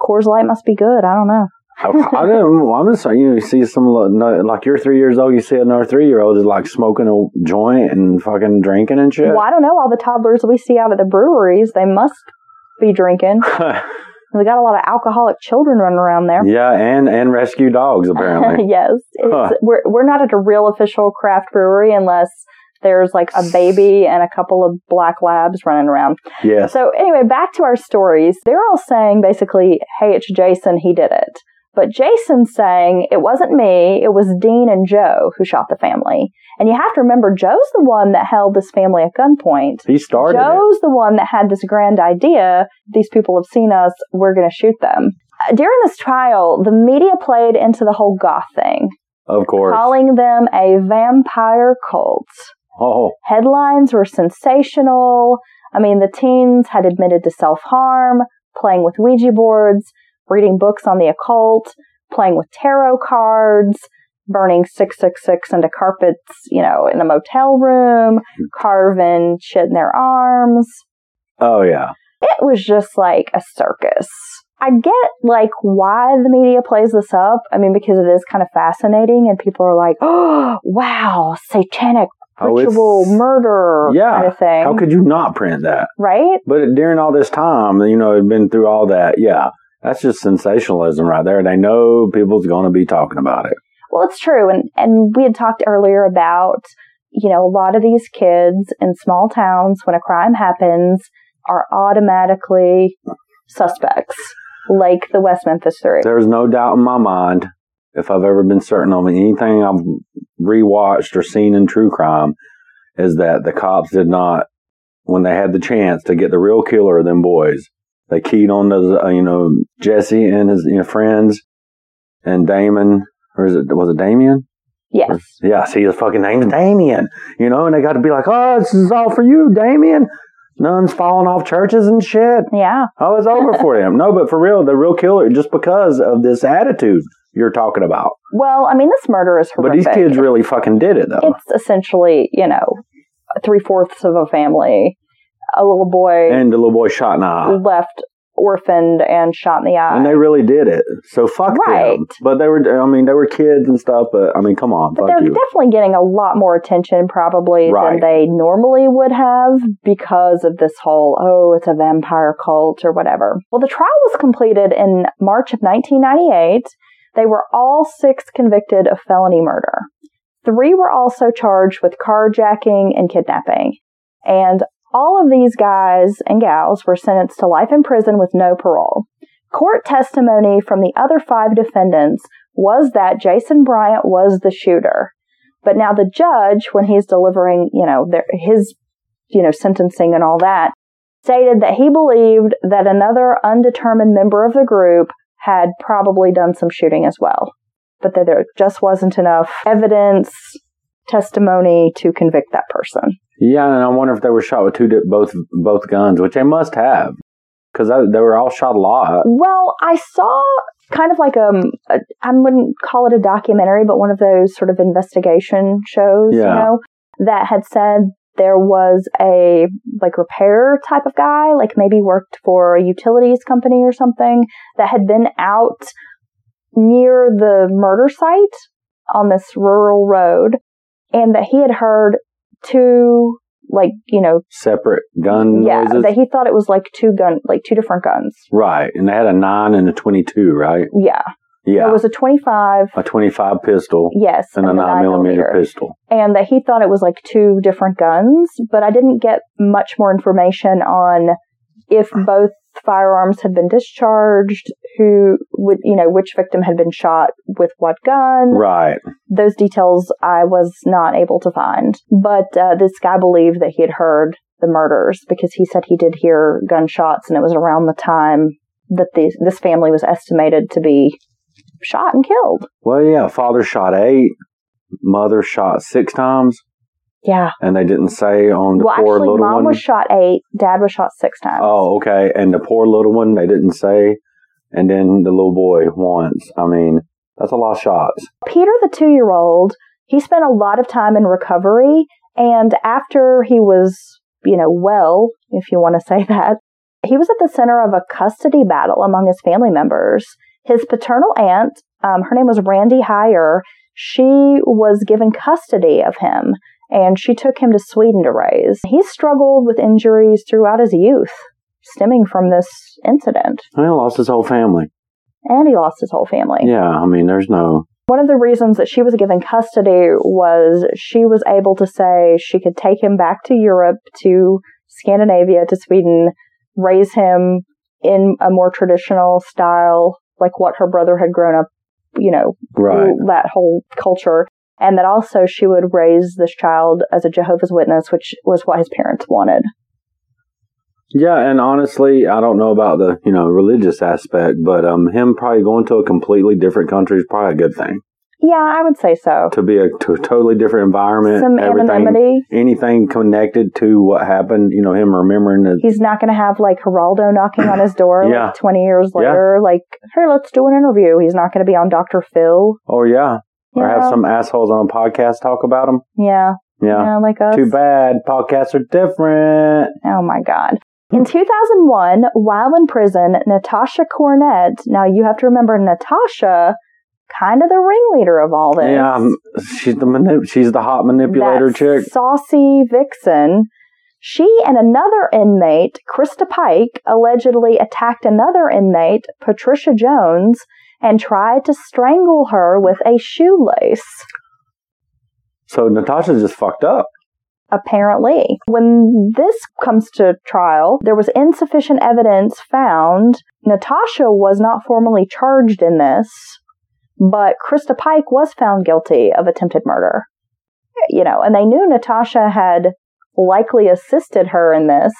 Coors Light must be good. I don't know. I'm just saying, you see some, like you're 3 years old, you see another 3-year-old is like smoking a joint and fucking drinking and shit. Well, I don't know. All the toddlers we see out at the breweries, they must be drinking. They got a lot of alcoholic children running around there. Yeah, and rescue dogs, apparently. Yes. We're not at a real official craft brewery unless there's like a baby and a couple of black labs running around. Yeah. So anyway, back to our stories. They're all saying basically, hey, it's Jason, he did it. But Jason's saying, it wasn't me, it was Dean and Joe who shot the family. And you have to remember, Joe's the one that held this family at gunpoint. He started it. Joe's the one that had this grand idea, these people have seen us, we're going to shoot them. During this trial, the media played into the whole goth thing. Of course. Calling them a vampire cult. Oh. Headlines were sensational. I mean, the teens had admitted to self-harm, playing with Ouija boards, reading books on the occult, playing with tarot cards, burning 666 into carpets, you know, in a motel room, carving shit in their arms. Oh, yeah. It was just like a circus. I get, like, why the media plays this up. I mean, because it is kind of fascinating, and people are like, oh, wow, satanic ritual murder kind of thing. How could you not print that? Right? But during all this time, you know, it'd been through all that, yeah. That's just sensationalism right there. They know people's going to be talking about it. Well, it's true. And we had talked earlier about, you know, a lot of these kids in small towns, when a crime happens, are automatically suspects, like the West Memphis Three. There's no doubt in my mind, if I've ever been certain on anything I've rewatched or seen in true crime, is that the cops did not, when they had the chance to get the real killer of them boys, they keyed on those, you know, Jesse and his friends and Damon, or was it Damien? Yes. See, his fucking name's Damien, you know, and they got to be like, oh, this is all for you, Damien. Nuns falling off churches and shit. Yeah. Oh, it's over for him. No, but for real, the real killer, just because of this attitude you're talking about. Well, I mean, this murder is horrific. But these kids really fucking did it, though. It's essentially, you know, 3/4 of a family. A little boy. And the little boy shot in the eye. Left orphaned and shot in the eye. And they really did it. So fuck them. But they were, I mean, they were kids and stuff, but I mean, come on, but fuck you. They're definitely getting a lot more attention probably than they normally would have because of this whole, oh, it's a vampire cult or whatever. Well, the trial was completed in March of 1998. They were all 6 convicted of felony murder. 3 were also charged with carjacking and kidnapping. And all of these guys and gals were sentenced to life in prison with no parole. Court testimony from the other 5 defendants was that Jason Bryant was the shooter. But now the judge, when he's delivering, you know, his, you know, sentencing and all that, stated that he believed that another undetermined member of the group had probably done some shooting as well. But that there just wasn't enough evidence, testimony to convict that person. Yeah, and I wonder if they were shot with both guns, which they must have, because they were all shot a lot. Well, I saw kind of like I wouldn't call it a documentary, but one of those sort of investigation shows, you know, that had said there was a like repair type of guy, like maybe worked for a utilities company or something, that had been out near the murder site on this rural road, and that he had heard 2, like, you know, separate gun noises. Yeah, that he thought it was like 2 different guns. Right, and they had a 9 and a 22, right? Yeah, yeah. It was a 25, pistol. Yes, and a 9mm pistol. And that he thought it was like 2 different guns, but I didn't get much more information on if both firearms had been discharged, who would, you know, which victim had been shot with what gun. Right. Those details I was not able to find. But this guy believed that he had heard the murders because he said he did hear gunshots, and it was around the time that this family was estimated to be shot and killed. Well, yeah, father shot 8, mother shot 6 times. Yeah. And they didn't say on the poor little one? Well, actually, Mom was shot 8, Dad was shot 6 times. Oh, okay. And the poor little one, they didn't say. And then the little boy once. I mean, that's a lot of shots. Peter, the 2-year-old, he spent a lot of time in recovery. And after he was, you know, well, if you want to say that, he was at the center of a custody battle among his family members. His paternal aunt, her name was Randy Heyer, she was given custody of him. And she took him to Sweden to raise. He struggled with injuries throughout his youth. stemming from this incident. He lost his whole family. And he lost his whole family. Yeah, I mean, there's no... One of the reasons that she was given custody was she was able to say she could take him back to Europe, to Scandinavia, to Sweden, raise him in a more traditional style, like what her brother had grown up, you know, right, that whole culture. And that also she would raise this child as a Jehovah's Witness, which was what his parents wanted. Yeah, and honestly, I don't know about the, you know, religious aspect, but him probably going to a completely different country is probably a good thing. Yeah, I would say so. To be to a totally different environment. Some anonymity. Anything connected to what happened, you know, him remembering that. He's not going to have, like, Geraldo knocking on his door yeah. like 20 years later, yeah. like, hey, let's do an interview. He's not going to be on Dr. Phil. Oh, yeah. Or have some assholes on a podcast talk about him. Yeah. Yeah. Yeah, like us. Too bad. Podcasts are different. Oh, my God. In 2001, while in prison, Natasha Cornett, now you have to remember Natasha, kind of the ringleader of all this. Yeah, she's the hot manipulator chick. Saucy vixen. She and another inmate, Krista Pike, allegedly attacked another inmate, Patricia Jones, and tried to strangle her with a shoelace. So Natasha just fucked up. Apparently. When this comes to trial, there was insufficient evidence found. Natasha was not formally charged in this, but Krista Pike was found guilty of attempted murder. You know, and they knew Natasha had likely assisted her in this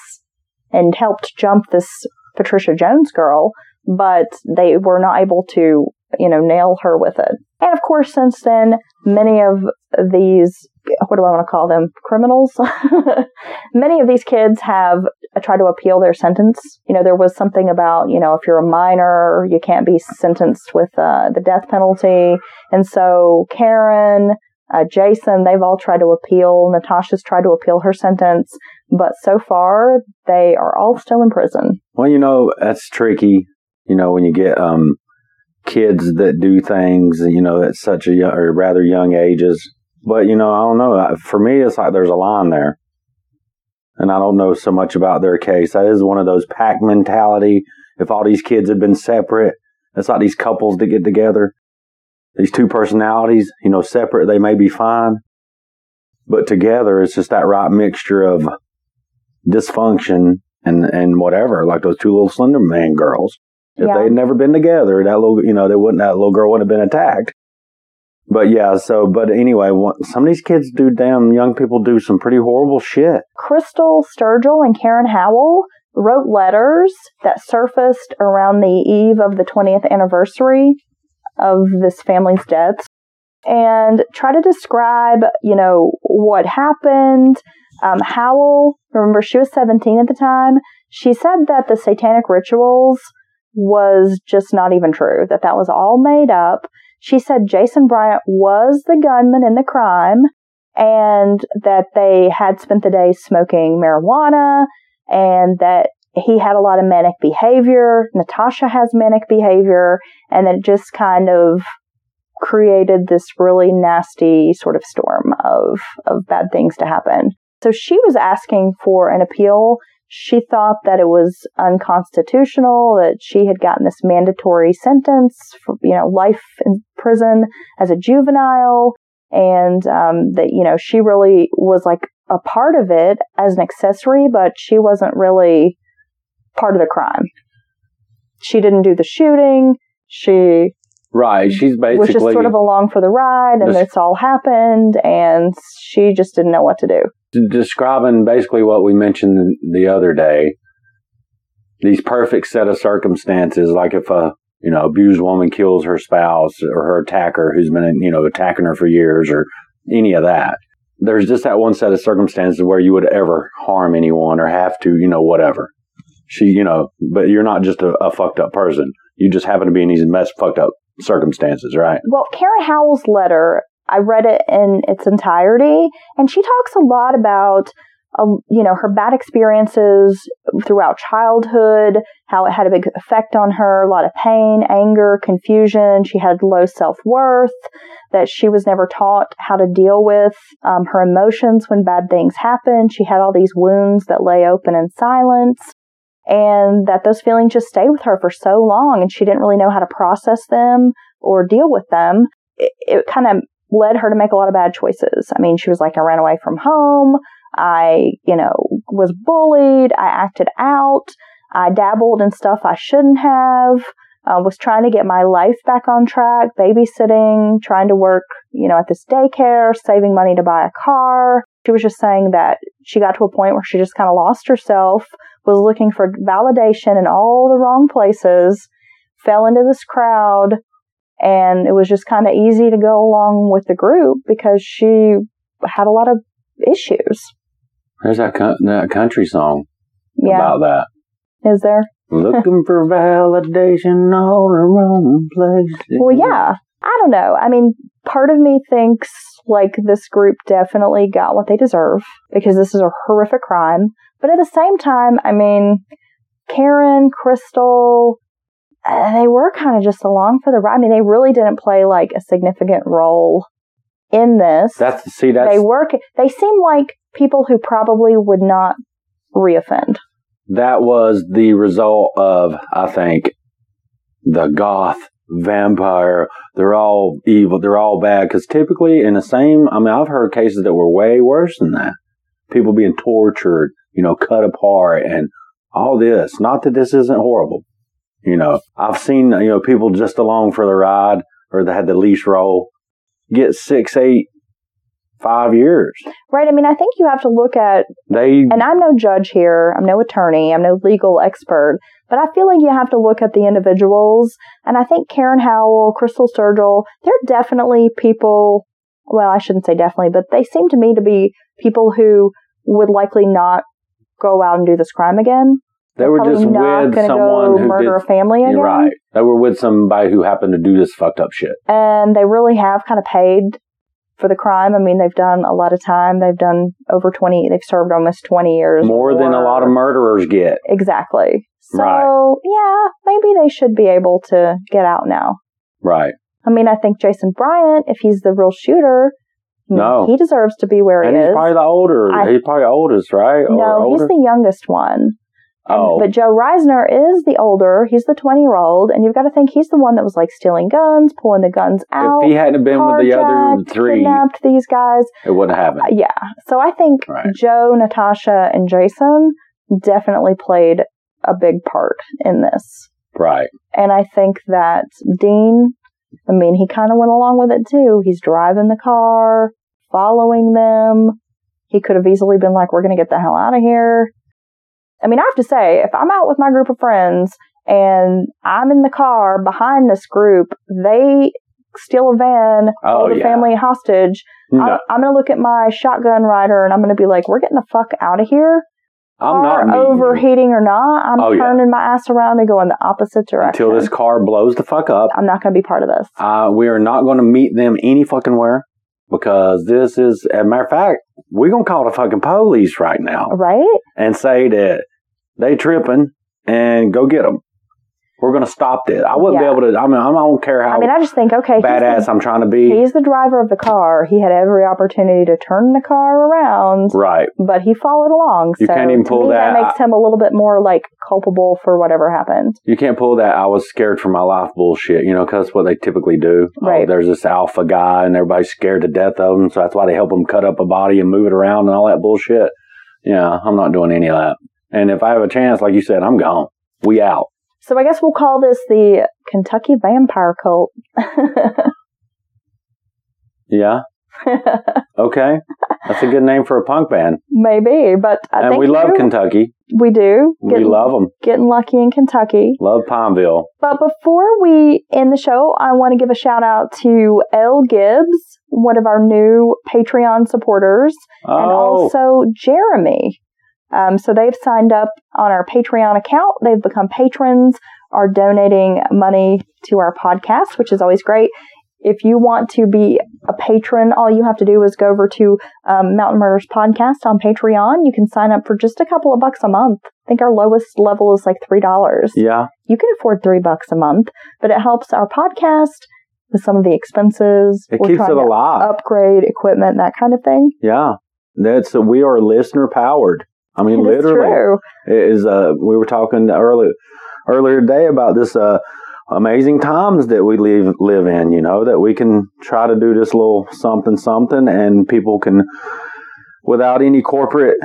and helped jump this Patricia Jones girl, but they were not able to, you know, nail her with it. And of course, since then, many of these, what do I want to call them? Criminals? Many of these kids have tried to appeal their sentence. You know, there was something about, you know, if you're a minor, you can't be sentenced with the death penalty. And so Karen, Jason, they've all tried to appeal. Natasha's tried to appeal her sentence. But so far, they are all still in prison. Well, you know, that's tricky. You know, when you get kids that do things, you know, at such a rather young ages. But, you know, I don't know. For me, it's like there's a line there. And I don't know so much about their case. That is one of those pack mentality. If all these kids had been separate, it's like these couples that get together. These two personalities, you know, separate, they may be fine. But together, it's just that right mixture of dysfunction and whatever. Like those two little Slender Man girls. If yeah. they had never been together, that little, you know, that little girl wouldn't have been attacked. But yeah, so, but anyway, some of these kids do, damn young people do some pretty horrible shit. Crystal Sturgill and Karen Howell wrote letters that surfaced around the eve of the 20th anniversary of this family's deaths and try to describe, you know, what happened. Howell, remember, she was 17 at the time. She said that the satanic rituals was just not even true, that was all made up. She said Jason Bryant was the gunman in the crime and that they had spent the day smoking marijuana and that he had a lot of manic behavior. Natasha has manic behavior, and that it just kind of created this really nasty sort of storm of bad things to happen. So she was asking for an appeal. She thought that it was unconstitutional, that she had gotten this mandatory sentence for, you know, life in prison as a juvenile, and that, you know, she really was like a part of it as an accessory, but she wasn't really part of the crime. She didn't do the shooting. She right. She's basically was just sort of along for the ride, and this all happened, and she just didn't know what to do. Describing basically what we mentioned the other day, these perfect set of circumstances, like if a, you know, abused woman kills her spouse or her attacker who's been, you know, attacking her for years or any of that. There's just that one set of circumstances where you would ever harm anyone or have to, you know, whatever. She, you know, but you're not just a fucked up person. You just happen to be in these mess fucked up circumstances, right? Well, Karen Howell's letter, I read it in its entirety, and she talks a lot about, you know, her bad experiences throughout childhood, how it had a big effect on her, a lot of pain, anger, confusion. She had low self-worth, that she was never taught how to deal with her emotions when bad things happened. She had all these wounds that lay open in silence. and that those feelings just stayed with her for so long, and she didn't really know how to process them or deal with them. It kind of led her to make a lot of bad choices. I mean, she was like, I ran away from home. I, was bullied. I acted out. I dabbled in stuff I shouldn't have. Was trying to get my life back on track, babysitting, trying to work, at this daycare, saving money to buy a car. She was just saying that she got to a point where she just kind of lost herself, was looking for validation in all the wrong places, fell into this crowd, and it was just kind of easy to go along with the group because she had a lot of issues. There's that country song about that. Is there? Looking for validation all the wrong places. Well, yeah. I don't know. I mean, part of me thinks like this group definitely got what they deserve because this is a horrific crime. But at the same time, I mean, Karen, Crystal, they were kind of just along for the ride. I mean, they really didn't play like a significant role in this. They seem like people who probably would not reoffend. That was the result of, I think, the goth vampire. They're all evil. They're all bad. Because typically in the same, I mean, I've heard cases that were way worse than that. People being tortured, cut apart and all this. Not that this isn't horrible. I've seen, people just along for the ride or that had the least role get 6, 8, 5 years. Right. I mean, I think you have to look at, and I'm no judge here. I'm no attorney. I'm no legal expert. But I feel like you have to look at the individuals. And I think Karen Howell, Crystal Sturgill, they're definitely people. Well, I shouldn't say definitely, but they seem to me to be people who would likely not go out and do this crime again. They were just with someone who murder a family again. Right. They were with somebody who happened to do this fucked up shit. And they really have kind of paid for the crime. I mean, they've done a lot of time. They've done over 20. They've served almost 20 years. More than a lot of murderers get. Exactly. So, right. Yeah, maybe they should be able to get out now. Right. I mean, I think Jason Bryant, if he's the real shooter, he deserves to be where he is. He's probably the older. He's probably the oldest, right? No, he's the youngest one. Oh. But Joe Risner is the older. He's the 20-year-old. And you've got to think he's the one that was like stealing guns, pulling the guns out. If he hadn't been with the other three, kidnapped these guys, it wouldn't happen. Yeah. So I think Joe, Natasha, and Jason definitely played a big part in this. Right. And I think that Dean, I mean, he kind of went along with it too. He's driving the car, following them. He could have easily been like, we're going to get the hell out of here. I mean, I have to say, if I'm out with my group of friends and I'm in the car behind this group, they steal a van, hold a family hostage, I'm going to look at my shotgun rider and I'm going to be like, we're getting the fuck out of here. I'm not overheating or not. I'm turning my ass around and going the opposite direction. Until this car blows the fuck up. I'm not going to be part of this. We are not going to meet them any fucking where because this is, as a matter of fact, we're going to call the fucking police right now. Right? And say that they tripping and go get them. We're going to stop this. I wouldn't be able to. I mean, I don't care how. I mean, I just think, okay, badass I'm trying to be. He's the driver of the car. He had every opportunity to turn the car around. Right. But he followed along. You can't even pull that. That makes him a little bit more like culpable for whatever happened. You can't pull that. I was scared for my life bullshit. Because that's what they typically do. Right. There's this alpha guy, and everybody's scared to death of him. So that's why they help him cut up a body and move it around and all that bullshit. Yeah, I'm not doing any of that. And if I have a chance, like you said, I'm gone. We out. So I guess we'll call this the Kentucky Vampire Cult. Yeah. Okay. That's a good name for a punk band. Maybe, but I think we love Kentucky. We do. We love them. Getting lucky in Kentucky. Love Pineville. But before we end the show, I want to give a shout out to L. Gibbs, one of our new Patreon supporters, and also Jeremy. So they've signed up on our Patreon account. They've become patrons, are donating money to our podcast, which is always great. If you want to be a patron, all you have to do is go over to Mountain Murders Podcast on Patreon. You can sign up for just a couple of bucks a month. I think our lowest level is like $3. Yeah. You can afford $3 a month, but it helps our podcast with some of the expenses. It keeps it alive. Upgrade equipment, that kind of thing. Yeah. We are listener powered. I mean, literally. It is. We were talking earlier today about this amazing times that we live in, you know, that we can try to do this little something and people can, without any corporate,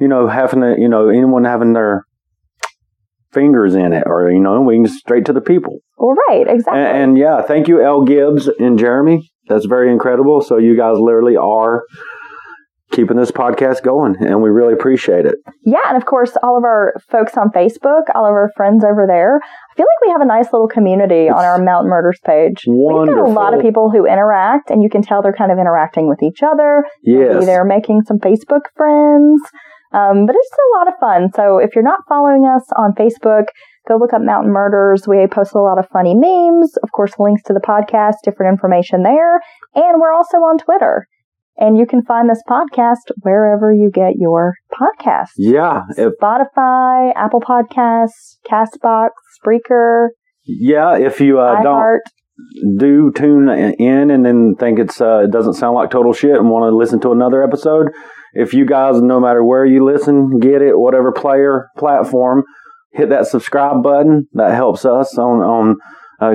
you know, having to, you know, anyone having their fingers in it, or, you know, we can straight to the people. Well, right, exactly. And yeah, thank you, L. Gibbs and Jeremy. That's very incredible. So you guys literally are keeping this podcast going, and we really appreciate it. Yeah, and of course, all of our folks on Facebook, all of our friends over there. I feel like we have a nice little community on our Mountain Murders page. Wonderful. We've got a lot of people who interact, and you can tell they're kind of interacting with each other. Yes. Maybe they're making some Facebook friends. But it's a lot of fun. So if you're not following us on Facebook, go look up Mountain Murders. We post a lot of funny memes, of course, links to the podcast, different information there. And we're also on Twitter. And you can find this podcast wherever you get your podcasts. Yeah. Spotify, Apple Podcasts, CastBox, Spreaker. Yeah, if you don't tune in and then think it doesn't sound like total shit and want to listen to another episode, if you guys, no matter where you listen, get it, whatever player, platform, hit that subscribe button. That helps us on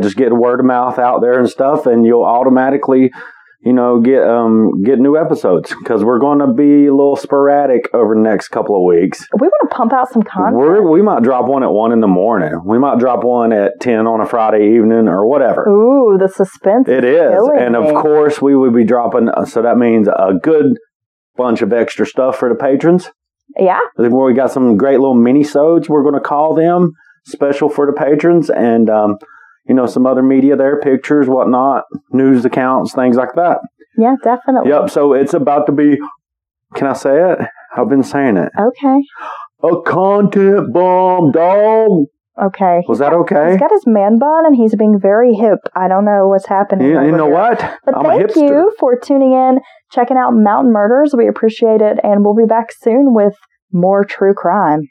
just get word of mouth out there and stuff, and you'll automatically, you know, get new episodes, because we're going to be a little sporadic over the next couple of weeks. We want to pump out some content. We might drop one at 1 in the morning. We might drop one at 10 on a Friday evening or whatever. Ooh, the suspense. It is. And of course, we would be dropping, so that means a good bunch of extra stuff for the patrons. Yeah. We got some great little mini-sodes, we're going to call them, special for the patrons, and you know, some other media there, pictures, whatnot, news accounts, things like that. Yeah, definitely. Yep, so it's about to be, can I say it? I've been saying it. Okay. A content bomb, dog. Okay. Was that okay? He's got his man bun, and he's being very hip. I don't know what's happening. You know what? But I'm a hipster. Thank you for tuning in, checking out Mountain Murders. We appreciate it, and we'll be back soon with more true crime.